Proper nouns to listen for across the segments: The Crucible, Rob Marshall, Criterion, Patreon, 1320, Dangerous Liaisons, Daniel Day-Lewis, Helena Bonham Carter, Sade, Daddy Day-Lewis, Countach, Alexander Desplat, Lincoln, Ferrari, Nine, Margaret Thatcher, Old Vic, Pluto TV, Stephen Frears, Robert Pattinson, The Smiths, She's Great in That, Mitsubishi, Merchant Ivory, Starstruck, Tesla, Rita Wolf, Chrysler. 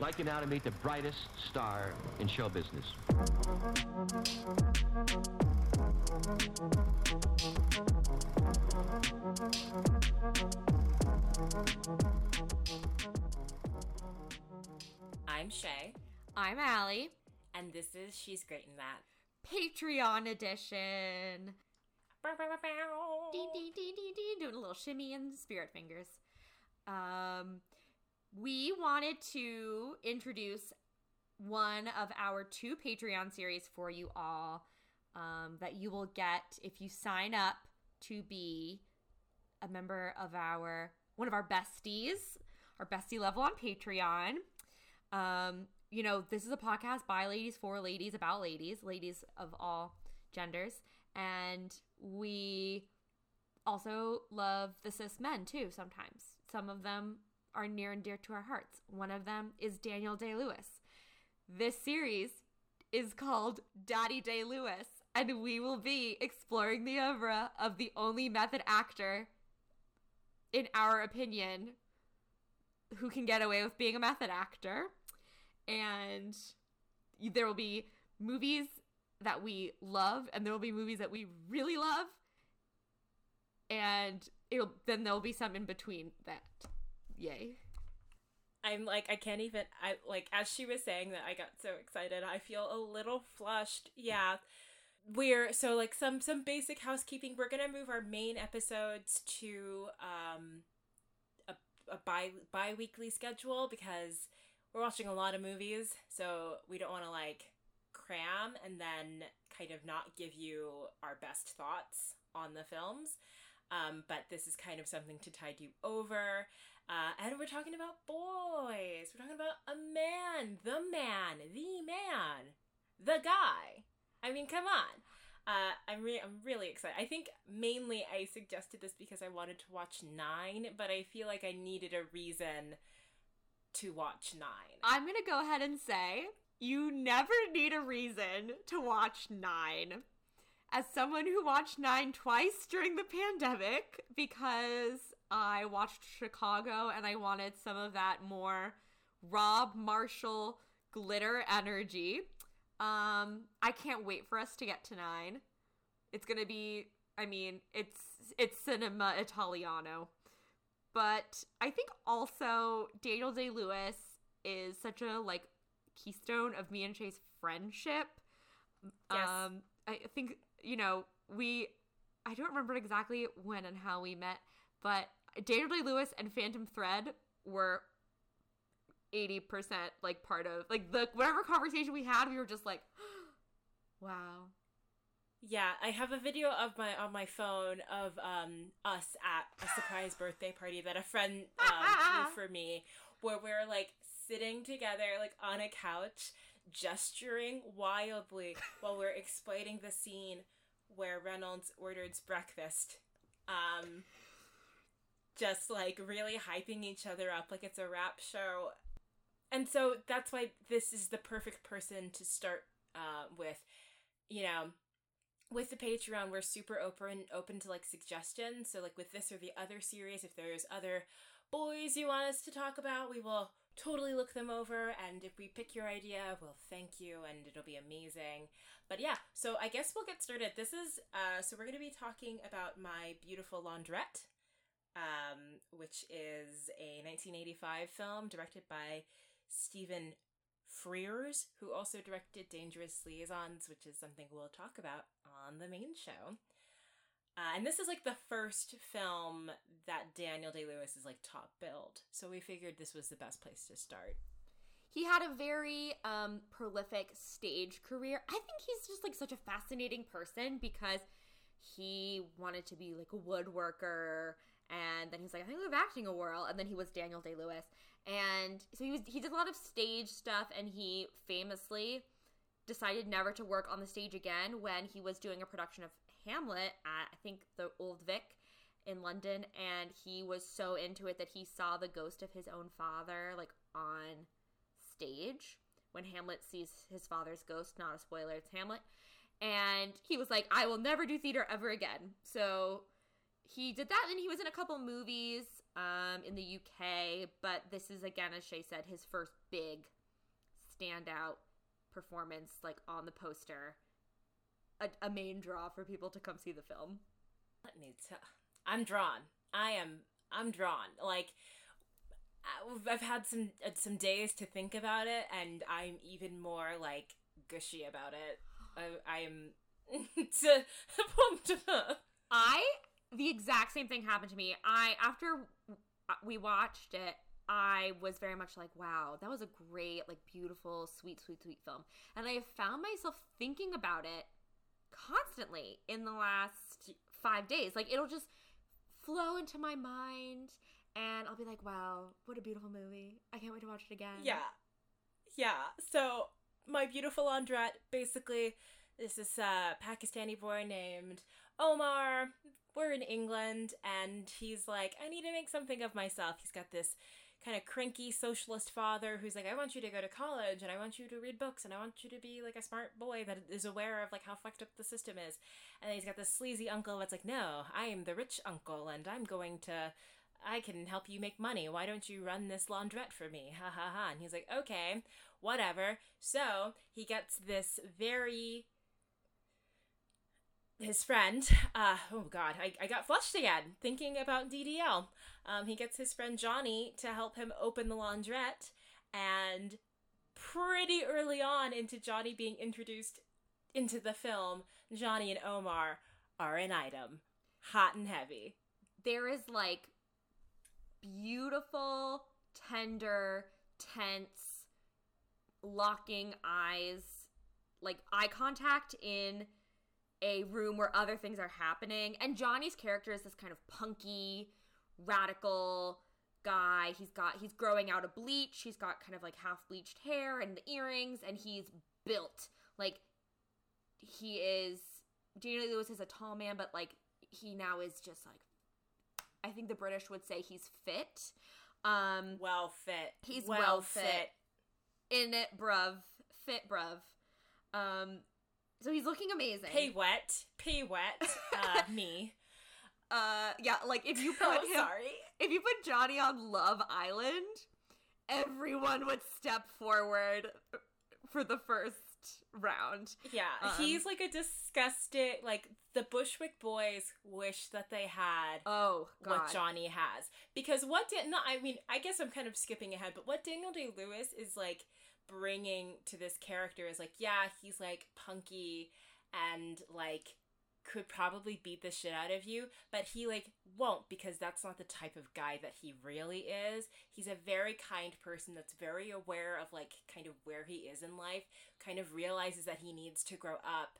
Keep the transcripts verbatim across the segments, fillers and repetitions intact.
I'd like you now to meet the brightest star in show business. I'm Shay. I'm Allie. And this is She's Great in That. Patreon edition. Bow, bow, bow, bow. Dee, dee, dee, dee, dee. Doing a little shimmy and spirit fingers. Um... We wanted to introduce one of our two Patreon series for you all um, that you will get if you sign up to be a member of our, one of our besties, our bestie level on Patreon. Um, you know, this is a podcast by ladies, for ladies, about ladies, ladies of all genders. And we also love the cis men too sometimes. Some of them are near and dear to our hearts. One of them is Daniel Day-Lewis. This series is called Daddy Day-Lewis, and we will be exploring the oeuvre of the only method actor, in our opinion, who can get away with being a method actor. And there will be movies that we love, and there will be movies that we really love, and it'll then there'll be some in between that. Yay. I'm like, I can't even, I like, as she was saying that, I got so excited. I feel a little flushed. Yeah. We're, so like some, some basic housekeeping. We're going to move our main episodes to um, a, a bi, bi-weekly schedule because we're watching a lot of movies. So we don't want to like cram and then kind of not give you our best thoughts on the films. Um, but this is kind of something to tide you over. Uh, and we're talking about boys. We're talking about a man, the man, the man, the guy. I mean, come on. Uh, I'm, re- I'm really excited. I think mainly I suggested this because I wanted to watch Nine, but I feel like I needed a reason to watch Nine. I'm going to go ahead and say you never need a reason to watch Nine. As someone who watched Nine twice during the pandemic, because I watched Chicago and I wanted some of that more Rob Marshall glitter energy, um, I can't wait for us to get to Nine. It's going to be, I mean, it's it's cinema Italiano. But I think also Daniel Day-Lewis is such a, like, keystone of me and Shay's friendship. Yes. Um, I think... You know, we, I don't remember exactly when and how we met, but Daniel Day-Lewis and Phantom Thread were eighty percent like part of, like, the whatever conversation we had, we were just like, wow. Yeah, I have a video of my on my phone of um us at a surprise birthday party that a friend um, threw for me, where we're, like, sitting together, like, on a couch, gesturing wildly while we're explaining the scene where Reynolds orders breakfast. Um, just, like, really hyping each other up like it's a rap show. And so that's why this is the perfect person to start uh, with. You know, with the Patreon, we're super open, open to, like, suggestions. So, like, with this or the other series, if there's other boys you want us to talk about, we will totally look them over, and if we pick your idea, we'll thank you, and it'll be amazing. But yeah, so I guess we'll get started. This is, uh, so we're going to be talking about My Beautiful Laundrette, um, which is a nineteen eighty-five film directed by Stephen Frears, who also directed Dangerous Liaisons, which is something we'll talk about on the main show. Uh, and this is, like, the first film that Daniel Day-Lewis is, like, top billed. So we figured this was the best place to start. He had a very um, prolific stage career. I think he's just, like, such a fascinating person because he wanted to be, like, a woodworker. And then he was like, I think I live acting a whirl. And then he was Daniel Day-Lewis. And so he was, he did a lot of stage stuff, and he famously decided never to work on the stage again when he was doing a production of Hamlet at, I think, the Old Vic in London, and he was so into it that he saw the ghost of his own father, like, on stage when Hamlet sees his father's ghost. Not a spoiler, it's Hamlet. And he was like, I will never do theater ever again. So he did that, and he was in a couple movies um, in the U K. But this is, again, as Shay said, his first big standout performance, like, on the poster. A, a main draw for people to come see the film. Let me tell. I'm drawn. I am. I'm drawn. Like, I've had some some days to think about it, and I'm even more, like, gushy about it. I, I am... I... The exact same thing happened to me. I, after we watched it, I was very much like, wow, that was a great, like, beautiful, sweet, sweet, sweet film. And I have found myself thinking about it constantly in the last five days. Like, it'll just flow into my mind, and I'll be like, wow, what a beautiful movie. I can't wait to watch it again. Yeah. Yeah. So, My Beautiful Laundrette, basically, this is a Pakistani boy named Omar. We're in England, and he's like, I need to make something of myself. He's got this kind of cranky socialist father who's like, I want you to go to college, and I want you to read books, and I want you to be, like, a smart boy that is aware of, like, how fucked up the system is. And then he's got this sleazy uncle that's like, no, I am the rich uncle, and I'm going to... I can help you make money. Why don't you run this laundrette for me? Ha ha ha. And he's like, okay, whatever. So he gets this very... His friend, uh, oh God, I, I got flushed again thinking about D D L. Um, he gets his friend Johnny to help him open the laundrette. And pretty early on into Johnny being introduced into the film, Johnny and Omar are an item. Hot and heavy. There is, like... beautiful, tender, tense, locking eyes, like eye contact in a room where other things are happening. And Johnny's character is this kind of punky, radical guy. He's got, he's growing out a bleach. He's got kind of like half bleached hair and the earrings, and he's built. Like, he is, Daniel Day-Lewis is a tall man, but like he now is just like, I think the British would say he's fit. Um, well fit. He's well, well fit. fit. In it, bruv. Fit, bruv. Um, so he's looking amazing. Pee wet. Pee wet. Uh, me. Uh, yeah, like if you put oh, him, sorry. If you put Johnny on Love Island, everyone would step forward for the first round. Yeah, um, he's like a disgusting, like the Bushwick Boys wish that they had oh, God. what Johnny has. Because what did, not, I mean, I guess I'm kind of skipping ahead, but what Daniel Day-Lewis is like bringing to this character is like, yeah, he's like punky and like could probably beat the shit out of you, but he like won't, because that's not the type of guy that he really is. He's a very kind person that's very aware of like kind of where he is in life, kind of realizes that he needs to grow up,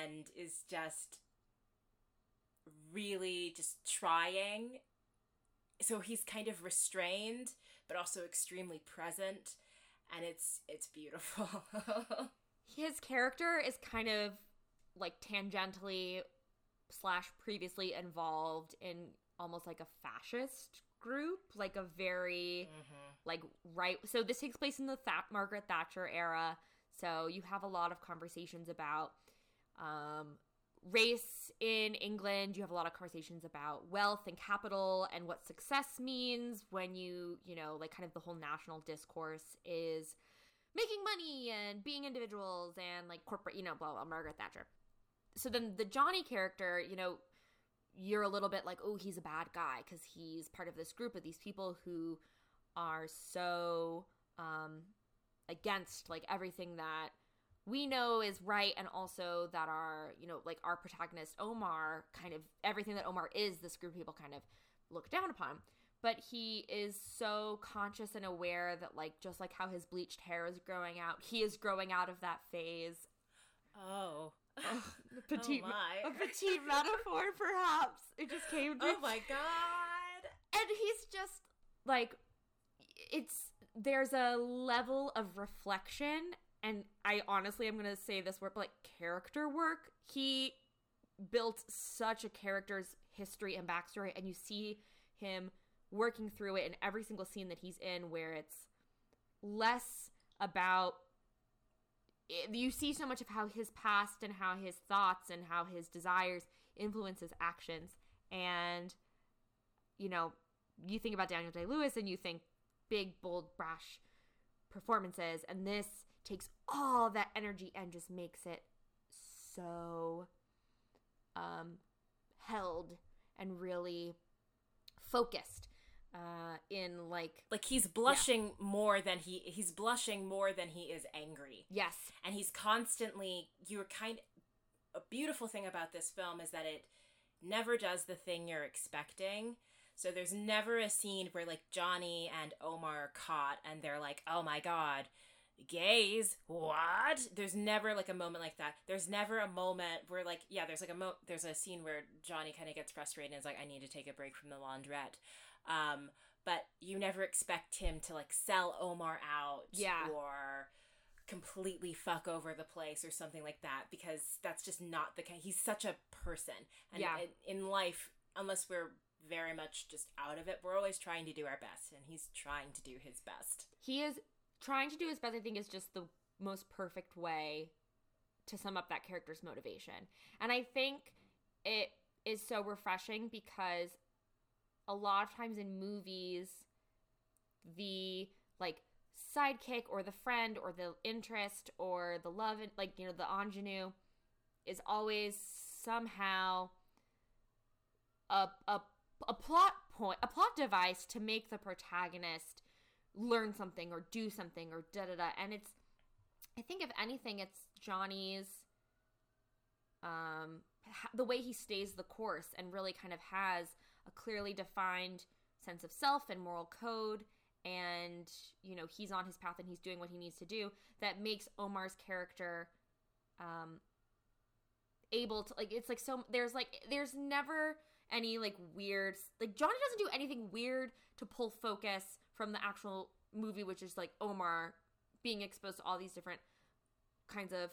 and is just really just trying. So he's kind of restrained, but also extremely present, and it's it's beautiful. His character is kind of like tangentially slash previously involved in almost like a fascist group, like a very mm-hmm. like right. So this takes place in the Th- Margaret Thatcher era. So you have a lot of conversations about um, race in England. You have a lot of conversations about wealth and capital and what success means when you, you know, like kind of the whole national discourse is making money and being individuals and like corporate, you know, blah, blah, Margaret Thatcher. So then the Johnny character, you know, you're a little bit like, oh, he's a bad guy because he's part of this group of these people who are so um, against, like, everything that we know is right, and also that our, you know, like, our protagonist Omar, kind of everything that Omar is, this group of people kind of look down upon. But he is so conscious and aware that, like, just like how his bleached hair is growing out, he is growing out of that phase. Oh, Oh, petite, oh my. A petite metaphor, perhaps. It just came to... Oh, my God. And he's just, like, it's... There's a level of reflection, and I honestly, I'm going to say this word, but, like, character work. He built such a character's history and backstory, and you see him working through it in every single scene that he's in, where it's less about... You see so much of how his past and how his thoughts and how his desires influence his actions. And, you know, you think about Daniel Day-Lewis and you think big, bold, brash performances, and this takes all that energy and just makes it so um, held and really focused. Uh, in like, like he's blushing yeah. more than he he's blushing more than he is angry. Yes, and he's constantly. You're kind. A beautiful thing about this film is that it never does the thing you're expecting. So there's never a scene where like Johnny and Omar are caught and they're like, oh my god, gays, what? There's never like a moment like that. There's never a moment where like, yeah, there's like a mo- there's a scene where Johnny kind of gets frustrated and is like, I need to take a break from the laundrette. Um, but you never expect him to like sell Omar out yeah. or completely fuck over the place or something like that, because that's just not the kind. He's such a person. And yeah. in, in life, unless we're very much just out of it, we're always trying to do our best, and he's trying to do his best. He is trying to do his best. I think is just the most perfect way to sum up that character's motivation. And I think it is so refreshing, because a lot of times in movies, the like sidekick or the friend or the interest or the love, like, you know, the ingenue is always somehow a a a plot point, a plot device to make the protagonist learn something or do something or da da da. And it's, I think if anything, it's Johnny's, um, the way he stays the course and really kind of has a clearly defined sense of self and moral code, and, you know, he's on his path and he's doing what he needs to do, that makes Omar's character, um, able to, like, it's like, so, there's like, there's never any like weird, like Johnny doesn't do anything weird to pull focus from the actual movie, which is like Omar being exposed to all these different kinds of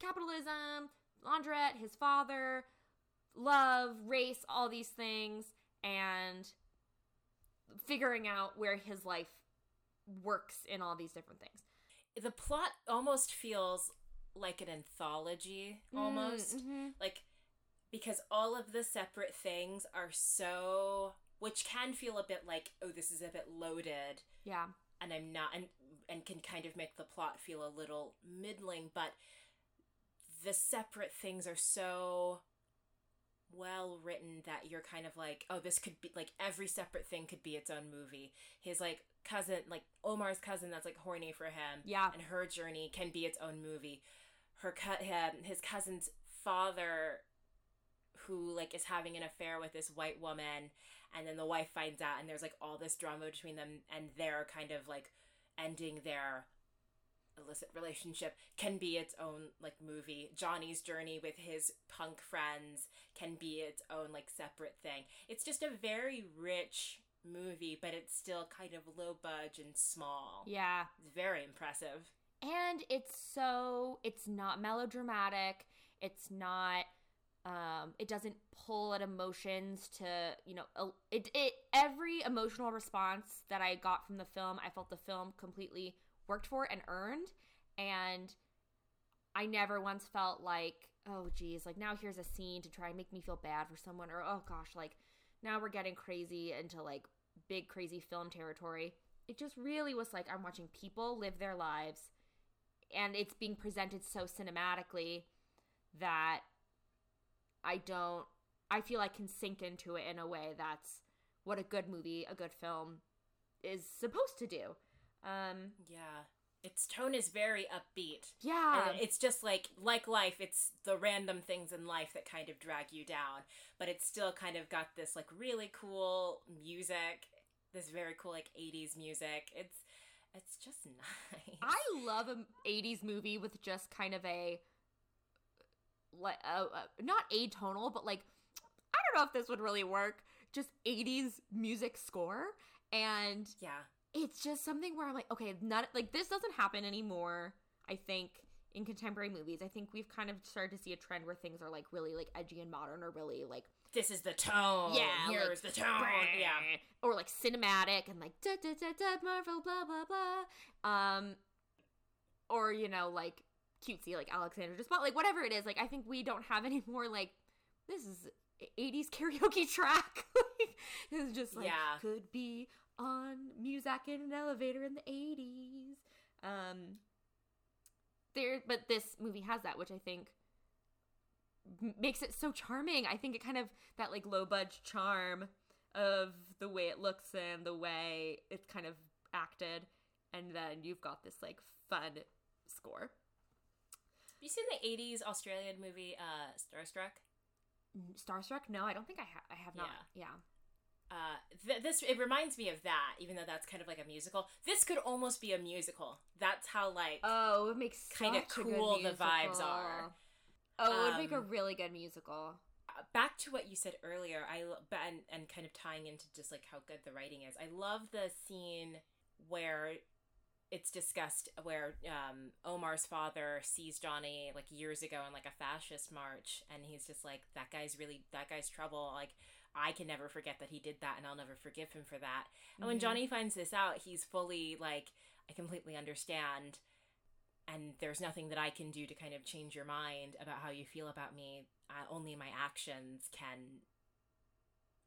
capitalism, laundrette, his father, love, race, all these things, and figuring out where his life works in all these different things. The plot almost feels like an anthology, almost. Mm, mm-hmm. Like, because all of the separate things are so, which can feel a bit like, oh, this is a bit loaded. Yeah. And I'm not, and, and can kind of make the plot feel a little middling, but the separate things are so well written that you're kind of like, oh, this could be, like, every separate thing could be its own movie. His, like, cousin, like, Omar's cousin that's, like, horny for him. Yeah. And her journey can be its own movie. Her cut him, his cousin's father, who, like, is having an affair with this white woman, and then the wife finds out, and there's, like, all this drama between them, and they're kind of, like, ending their illicit relationship can be its own, like, movie. Johnny's journey with his punk friends can be its own, like, separate thing. It's just a very rich movie, but it's still kind of low budge and small. Yeah. It's very impressive. And it's so, it's not melodramatic. It's not, um, it doesn't pull at emotions to, you know, it, it every emotional response that I got from the film, I felt the film completely worked for and earned, and I never once felt like, oh geez, like now here's a scene to try and make me feel bad for someone, or oh gosh, like now we're getting crazy into like big crazy film territory. It just really was like, I'm watching people live their lives, and it's being presented so cinematically that I don't I feel I can sink into it in a way that's what a good movie, a good film is supposed to do. Um, yeah. Its tone is very upbeat. Yeah. And it's just like, like life, it's the random things in life that kind of drag you down, but it's still kind of got this like really cool music, this very cool like eighties music. It's, it's just nice. I love an eighties movie with just kind of a, like, uh, not atonal, but like, I don't know if this would really work, just eighties music score. And yeah. It's just something where I'm like, okay, not like this doesn't happen anymore, I think, in contemporary movies. I think we've kind of started to see a trend where things are like really like edgy and modern, or really like, this is the tone. Yeah. Here's like, the tone. Brah. Yeah. Or like cinematic and like da da da da Marvel, blah blah blah. Um or, you know, like cutesy, like Alexander Desplat, like whatever it is. Like I think we don't have any more like, this is eighties karaoke track. Like, it's just like, yeah. could be on Muzak in an elevator in the eighties. Um, there, but this movie has that, which I think makes it so charming. I think it kind of, that like low-budget charm of the way it looks and the way it's kind of acted. And then you've got this like fun score. Have you seen the eighties Australian movie uh, Starstruck? Starstruck? No, I don't think I, ha- I have not. Yeah. yeah. Uh, th- this it reminds me of that, even though that's kind of like a musical. This could almost be a musical. That's how like oh, it makes kind of cool the vibes are. Oh, it would um, make a really good musical. Back to what you said earlier, I and and kind of tying into just like how good the writing is. I love the scene where it's discussed where um, Omar's father sees Johnny like years ago in like a fascist march, and he's just like, that guy's really that guy's trouble. Like, I can never forget that he did that, and I'll never forgive him for that. Mm-hmm. And when Johnny finds this out, he's fully like, I completely understand, and there's nothing that I can do to kind of change your mind about how you feel about me. Uh, only my actions can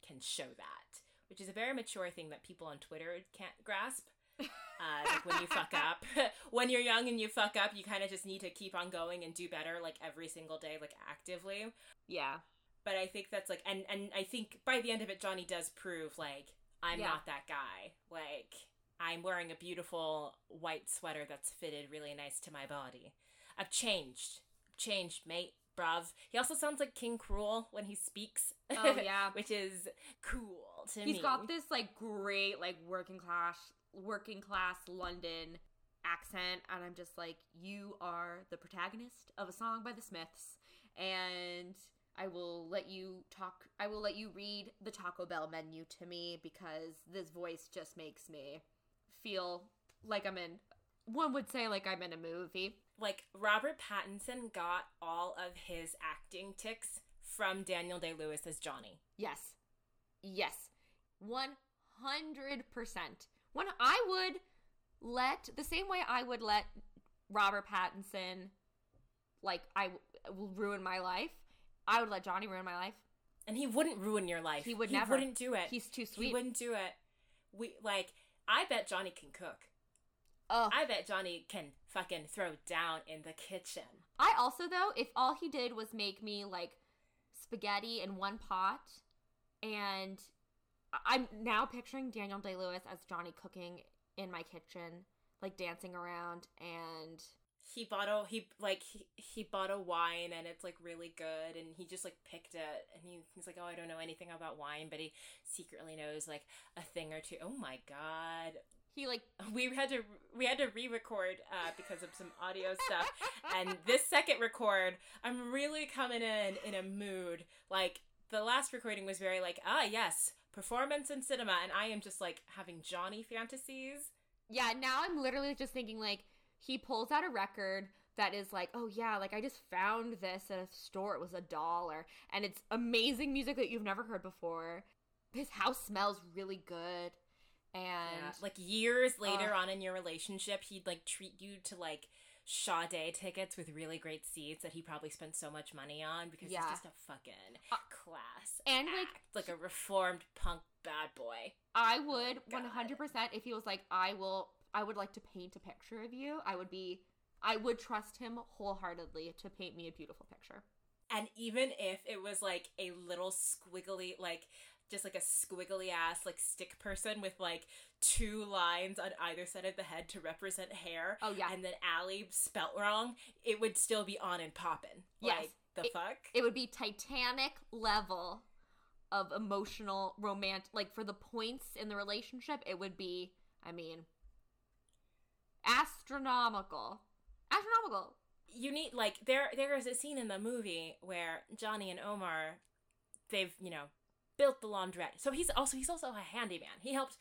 can show that, which is a very mature thing that people on Twitter can't grasp. Uh, like when you fuck up, when you're young and you fuck up, you kind of just need to keep on going and do better, like every single day, like actively. Yeah. But I think that's like, and, and I think by the end of it, Johnny does prove like, I'm yeah. not that guy. Like, I'm wearing a beautiful white sweater that's fitted really nice to my body. I've changed. I've changed, mate. Bruv. He also sounds like King Cruel when he speaks. Oh, yeah. Which is cool to He's me. He's got this like great, like working class, working class London accent, and I'm just like, you are the protagonist of a song by The Smiths, and I will let you talk, I will let you read the Taco Bell menu to me, because this voice just makes me feel like I'm in, one would say like I'm in a movie. Like, Robert Pattinson got all of his acting tics from Daniel Day-Lewis as Johnny. Yes. Yes. one hundred percent. When I would let, the same way I would let Robert Pattinson, like, I will ruin my life, I would let Johnny ruin my life. And he wouldn't ruin your life. He would he never. He wouldn't do it. He's too sweet. He wouldn't do it. We Like, I bet Johnny can cook. Oh. I bet Johnny can fucking throw down in the kitchen. I also, though, if all he did was make me, like, spaghetti in one pot, and I'm now picturing Daniel Day-Lewis as Johnny cooking in my kitchen, like dancing around, and he bought a he like he, he bought a wine, and it's like really good, and he just like picked it, and he, he's like, oh, I don't know anything about wine, but he secretly knows like a thing or two. Oh my god. He like we had to we had to re-record uh, because of some audio stuff, and this second record, I'm really coming in in a mood. Like, the last recording was very like, ah yes, performance in cinema, and I am just like having Johnny fantasies. Yeah, now I'm literally just thinking like he pulls out a record that is like, oh yeah, like I just found this at a store. It was a dollar, and it's amazing music that you've never heard before. His house smells really good. And yeah, like years later uh, on in your relationship, he'd like treat you to like Sade tickets with really great seats that he probably spent so much money on, because yeah. he's just a fucking uh, class and act, like like a reformed punk bad boy. I would oh one hundred percent, if he was like, I will, I would like to paint a picture of you. I would be, I would trust him wholeheartedly to paint me a beautiful picture. And even if it was like a little squiggly, like just like a squiggly ass like stick person with like two lines on either side of the head to represent hair. Oh yeah. And then Allie spelt wrong, it would still be on and poppin'. Yes. Like the it, fuck? It would be Titanic level of emotional romance. Like, for the points in the relationship, it would be, I mean, astronomical. Astronomical. You need, like, there there is a scene in the movie where Johnny and Omar, they've, you know, built the laundrette. So he's also he's also a handyman. He helped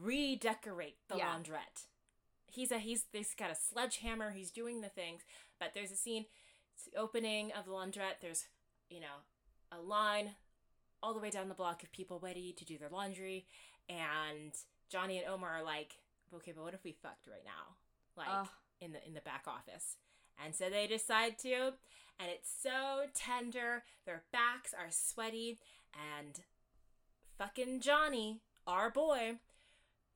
redecorate the yeah. laundrette. He's a he's he's got a sledgehammer. He's doing the things. But there's a scene, it's the opening of the laundrette. There's, you know, a line all the way down the block of people ready to do their laundry, and Johnny and Omar are like, okay, but what if we fucked right now, like uh. in the in the back office? And so they decide to, and it's so tender. Their backs are sweaty, and fucking Johnny, our boy,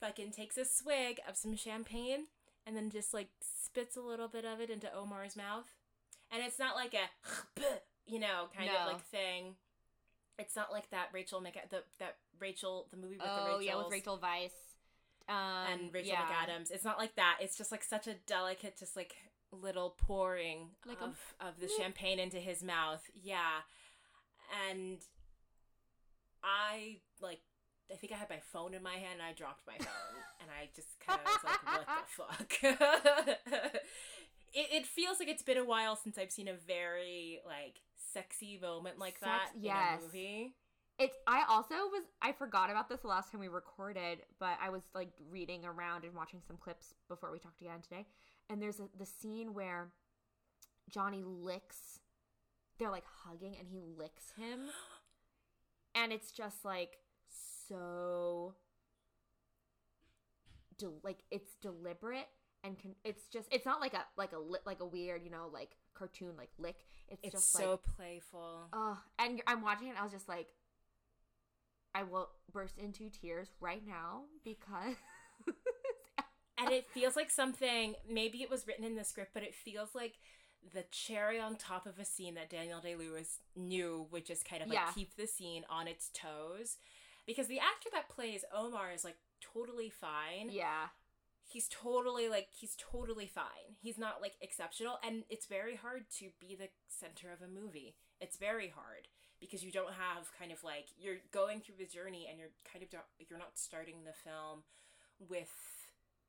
fucking takes a swig of some champagne and then just like spits a little bit of it into Omar's mouth. And it's not like a, you know, kind no. of like thing. It's not like that Rachel Mc the that Rachel the movie with oh, the Rachels. Oh yeah, with Rachel Weisz um, and Rachel yeah. McAdams. It's not like that. It's just like such a delicate, just like little pouring like of a... of the champagne into his mouth. Yeah, and I like I think I had my phone in my hand and I dropped my phone and I just kind of was like, what the fuck. It, it feels like it's been a while since I've seen a very, like, sexy moment like Sex, that in yes. a movie. It's, I also was, I forgot about this the last time we recorded, but I was, like, reading around and watching some clips before we talked again today. And there's a, the scene where Johnny licks, they're, like, hugging, and he licks him. And it's just, like, so, de- like, it's deliberate. And can, it's just, it's not like a, like a, like a weird, you know, like cartoon, like lick. It's, it's just so like, playful. Oh, and I'm watching it. And I was just like, I will burst into tears right now because. And it feels like something, maybe it was written in the script, but it feels like the cherry on top of a scene that Daniel Day-Lewis knew would just kind of like yeah. keep the scene on its toes. Because the actor that plays Omar is like totally fine. Yeah. He's totally, like, he's totally fine. He's not, like, exceptional. And it's very hard to be the center of a movie. It's very hard because you don't have kind of, like, you're going through the journey and you're kind of, you're not starting the film with,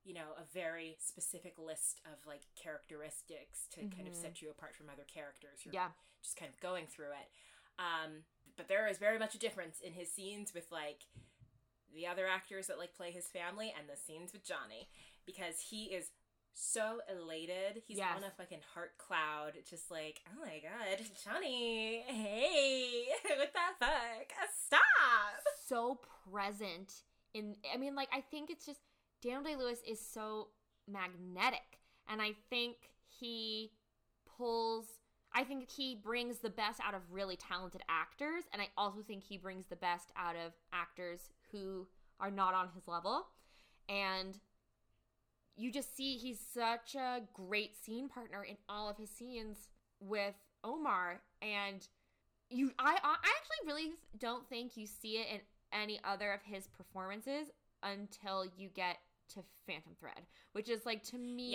you know, a very specific list of, like, characteristics to mm-hmm. kind of set you apart from other characters. You're yeah. just kind of going through it. Um, but there is very much a difference in his scenes with, like, the other actors that, like, play his family, and the scenes with Johnny. Because he is so elated. He's yes. on a fucking heart cloud. Just like, oh my god, Johnny, hey, what the fuck? Stop! So present. in. I mean, like, I think it's just, Daniel Day-Lewis is so magnetic. And I think he pulls, I think he brings the best out of really talented actors. And I also think he brings the best out of actors who are not on his level. And you just see he's such a great scene partner in all of his scenes with Omar. And you, I, I actually really don't think you see it in any other of his performances until you get to Phantom Thread, which is like, to me...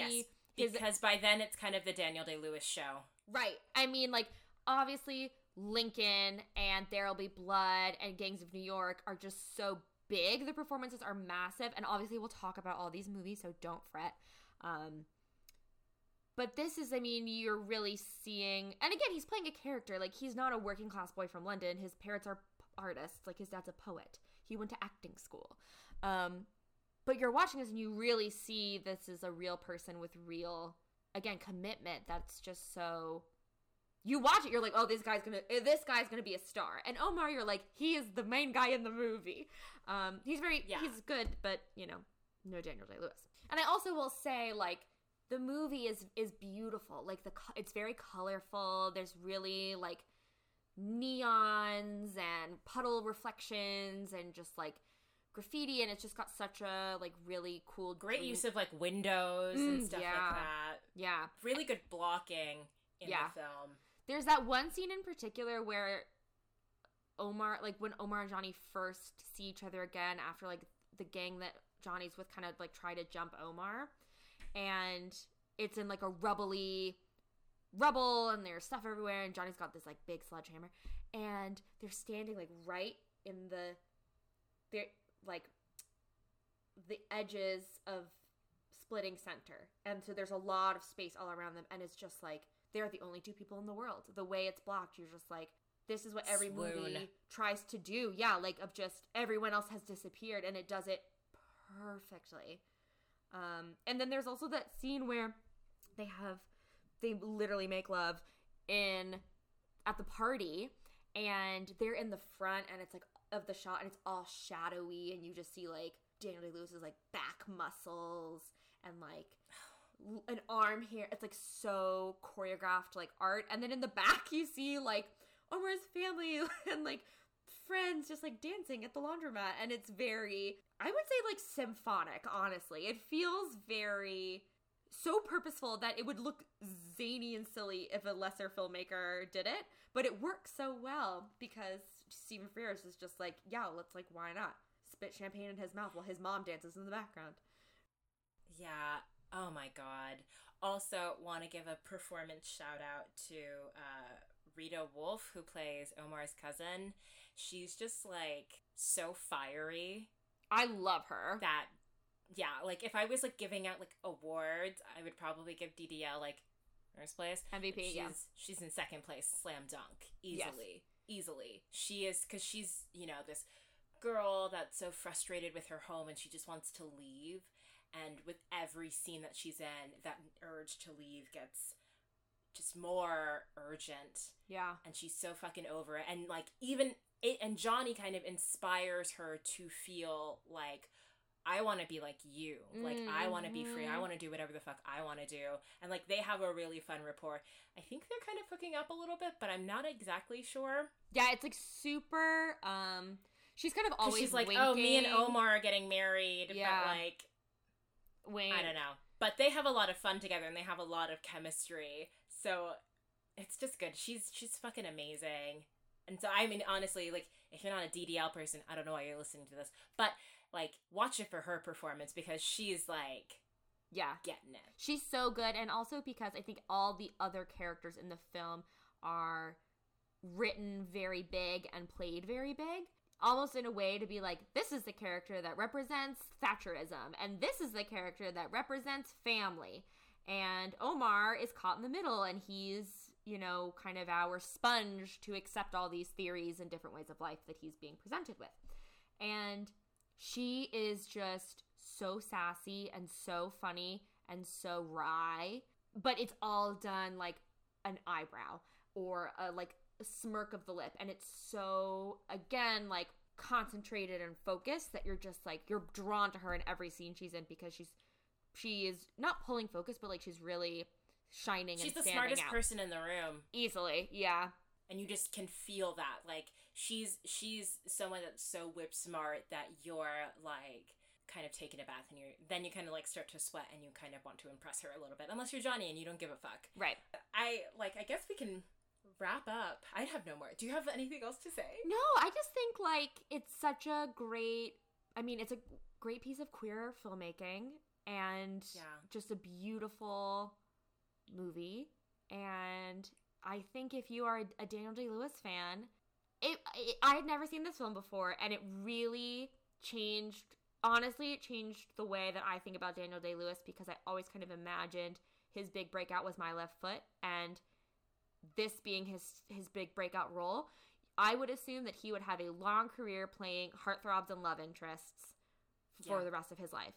Yes, because his, by then it's kind of the Daniel Day-Lewis show. Right. I mean, like, obviously... Lincoln and There'll Be Blood and Gangs of New York are just so big. The performances are massive. And obviously we'll talk about all these movies, so don't fret. Um, but this is, I mean, you're really seeing... And again, he's playing a character. Like, he's not a working class boy from London. His parents are p- artists. Like, his dad's a poet. He went to acting school. Um, but you're watching this and you really see this is a real person with real, again, commitment that's just so... You watch it, you're like, oh, this guy's gonna, this guy's gonna be a star. And Omar, you're like, he is the main guy in the movie. Um, he's very, yeah. he's good, but you know, no Daniel Day-Lewis. And I also will say, like, the movie is is beautiful. Like the, it's very colorful. There's really like neons and puddle reflections and just like graffiti, and it's just got such a like really cool, great dream. Use of like windows mm, and stuff yeah. like that. Yeah, really good blocking in yeah. the film. There's that one scene in particular where Omar, like when Omar and Johnny first see each other again after like the gang that Johnny's with kind of like try to jump Omar, and it's in like a rubbly rubble and there's stuff everywhere and Johnny's got this like big sledgehammer and they're standing like right in the, they're like the edges of splitting center, and so there's a lot of space all around them, and it's just like they're the only two people in the world. The way it's blocked, you're just like, this is what every Swoon. movie tries to do. Yeah, like of just everyone else has disappeared, and it does it perfectly. Um, and then there's also that scene where they have, they literally make love in at the party, and they're in the front, and it's like of the shot, and it's all shadowy, and you just see like Daniel Day-Lewis's like back muscles and like an arm here. It's like so choreographed, like art. And then in the back, you see like Omar's family and like friends just like dancing at the laundromat. And it's very, I would say like symphonic, honestly. It feels very, so purposeful that it would look zany and silly if a lesser filmmaker did it. But it works so well because Stephen Frears is just like, yeah, let's like, why not? Spit champagne in his mouth while his mom dances in the background. Yeah. Oh my God. Also want to give a performance shout out to uh, Rita Wolf, who plays Omar's cousin. She's just like so fiery. I love her. That Yeah, like, if I was, like, giving out, like, awards, I would probably give D D L, like, first place. M V P, she's, yeah. She's in second place, slam dunk, easily. Yes. Easily. She is, because she's, you know, this girl that's so frustrated with her home and she just wants to leave. And with every scene that she's in, that urge to leave gets just more urgent. Yeah. And she's so fucking over it. And, like, even, it, and Johnny kind of inspires her to feel, like, I want to be like you. Like, mm-hmm. I want to be free. I want to do whatever the fuck I want to do. And, like, they have a really fun rapport. I think they're kind of hooking up a little bit, but I'm not exactly sure. Yeah, it's, like, super, um... She's kind of always she's like, winking. Oh, me and Omar are getting married. Yeah. But, like, Wink. I don't know. But they have a lot of fun together, and they have a lot of chemistry. So, it's just good. She's She's fucking amazing. And so, I mean, honestly, like, if you're not a D D L person, I don't know why you're listening to this. But... like, watch it for her performance because she's, like, yeah, getting it. She's so good. And also because I think all the other characters in the film are written very big and played very big, almost in a way to be like, this is the character that represents Thatcherism, and this is the character that represents family. And Omar is caught in the middle, and he's, you know, kind of our sponge to accept all these theories and different ways of life that he's being presented with. And... she is just so sassy and so funny and so wry, but it's all done like an eyebrow or a, like a smirk of the lip. And it's so, again, like concentrated and focused that you're just like, you're drawn to her in every scene she's in because she's, she is not pulling focus, but like she's really shining she's and standing out. She's the smartest person in the room. Easily, yeah. And you just can feel that. Like, she's she's someone that's so whip smart that you're, like, kind of taking a bath. And you're, then you kind of, like, start to sweat and you kind of want to impress her a little bit. Unless you're Johnny and you don't give a fuck. Right. I, like, I guess we can wrap up. I have no more. Do you have anything else to say? No, I just think, like, it's such a great, I mean, it's a great piece of queer filmmaking. And yeah. Just a beautiful movie. And... I think if you are a Daniel Day-Lewis fan, it, it I had never seen this film before, and it really changed, honestly, it changed the way that I think about Daniel Day-Lewis because I always kind of imagined his big breakout was My Left Foot, and this being his, his big breakout role, I would assume that he would have a long career playing heartthrobs and love interests for yeah. the rest of his life.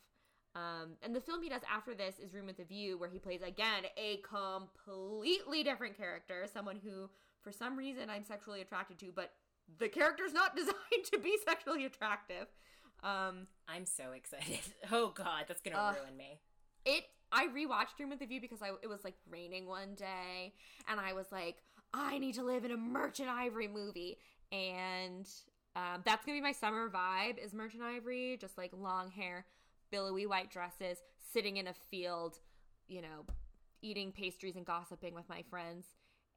Um, and the film he does after this is Room with a View, where he plays, again, a completely different character. Someone who, for some reason, I'm sexually attracted to, but the character's not designed to be sexually attractive. Um, I'm so excited. Oh, God, that's going to uh, ruin me. It. I rewatched Room with a View because I, it was, like, raining one day, and I was like, I need to live in a Merchant Ivory movie. And um, that's going to be my summer vibe is Merchant Ivory, just, like, long hair. Billowy white dresses, sitting in a field, you know, eating pastries and gossiping with my friends.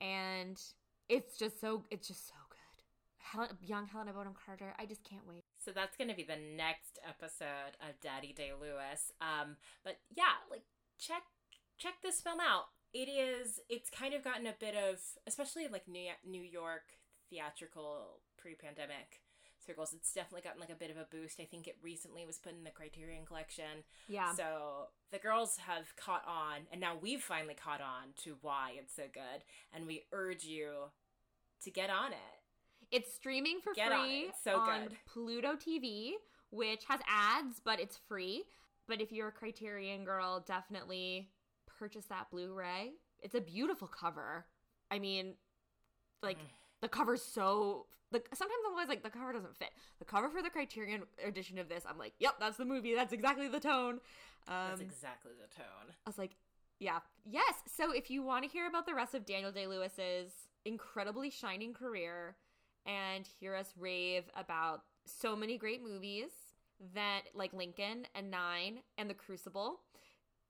And it's just so, it's just so good. Hel- young Helena Bonham Carter, I just can't wait. So that's going to be the next episode of Daddy Day-Lewis. Um, but yeah, like, check, check this film out. It is, it's kind of gotten a bit of, especially like New, New York theatrical pre-pandemic circles, it's definitely gotten like a bit of a boost. I think it recently was put in the Criterion collection. Yeah. So the girls have caught on, and now we've finally caught on to why it's so good, and we urge you to get on it. It's streaming for get free on, it. So on good. Pluto T V, which has ads, but it's free. But if you're a Criterion girl, definitely purchase that Blu-ray. It's a beautiful cover. I mean, like... Mm. The cover's so... the, sometimes I'm always like, the cover doesn't fit. The cover for the Criterion edition of this, I'm like, yep, that's the movie. That's exactly the tone. Um, that's exactly the tone. I was like, Yeah. Yes. So if you want to hear about the rest of Daniel Day-Lewis's incredibly shining career and hear us rave about so many great movies that like Lincoln and Nine and The Crucible,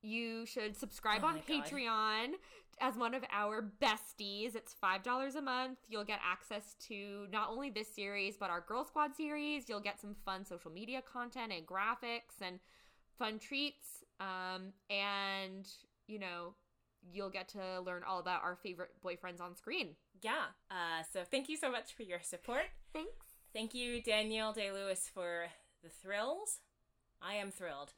you should subscribe oh on Patreon God. as one of our besties. It's five dollars a month. You'll get access to not only this series, but our Girl Squad series. You'll get some fun social media content and graphics and fun treats. Um, and, you know, you'll get to learn all about our favorite boyfriends on screen. Yeah. Uh, so thank you so much for your support. Thanks. Thank you, Daniel Day-Lewis, for the thrills. I am thrilled.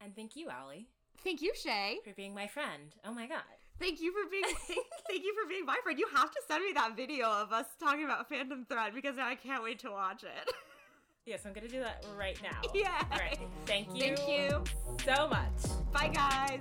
And thank you, Allie. Thank you, Shay. For being my friend. Oh, my God. Thank you for being Thank you for being my friend. You have to send me that video of us talking about Phantom Thread because now I can't wait to watch it. Yes, I'm going to do that right now. Yeah. All right. Thank you. Thank you so much. Bye, guys.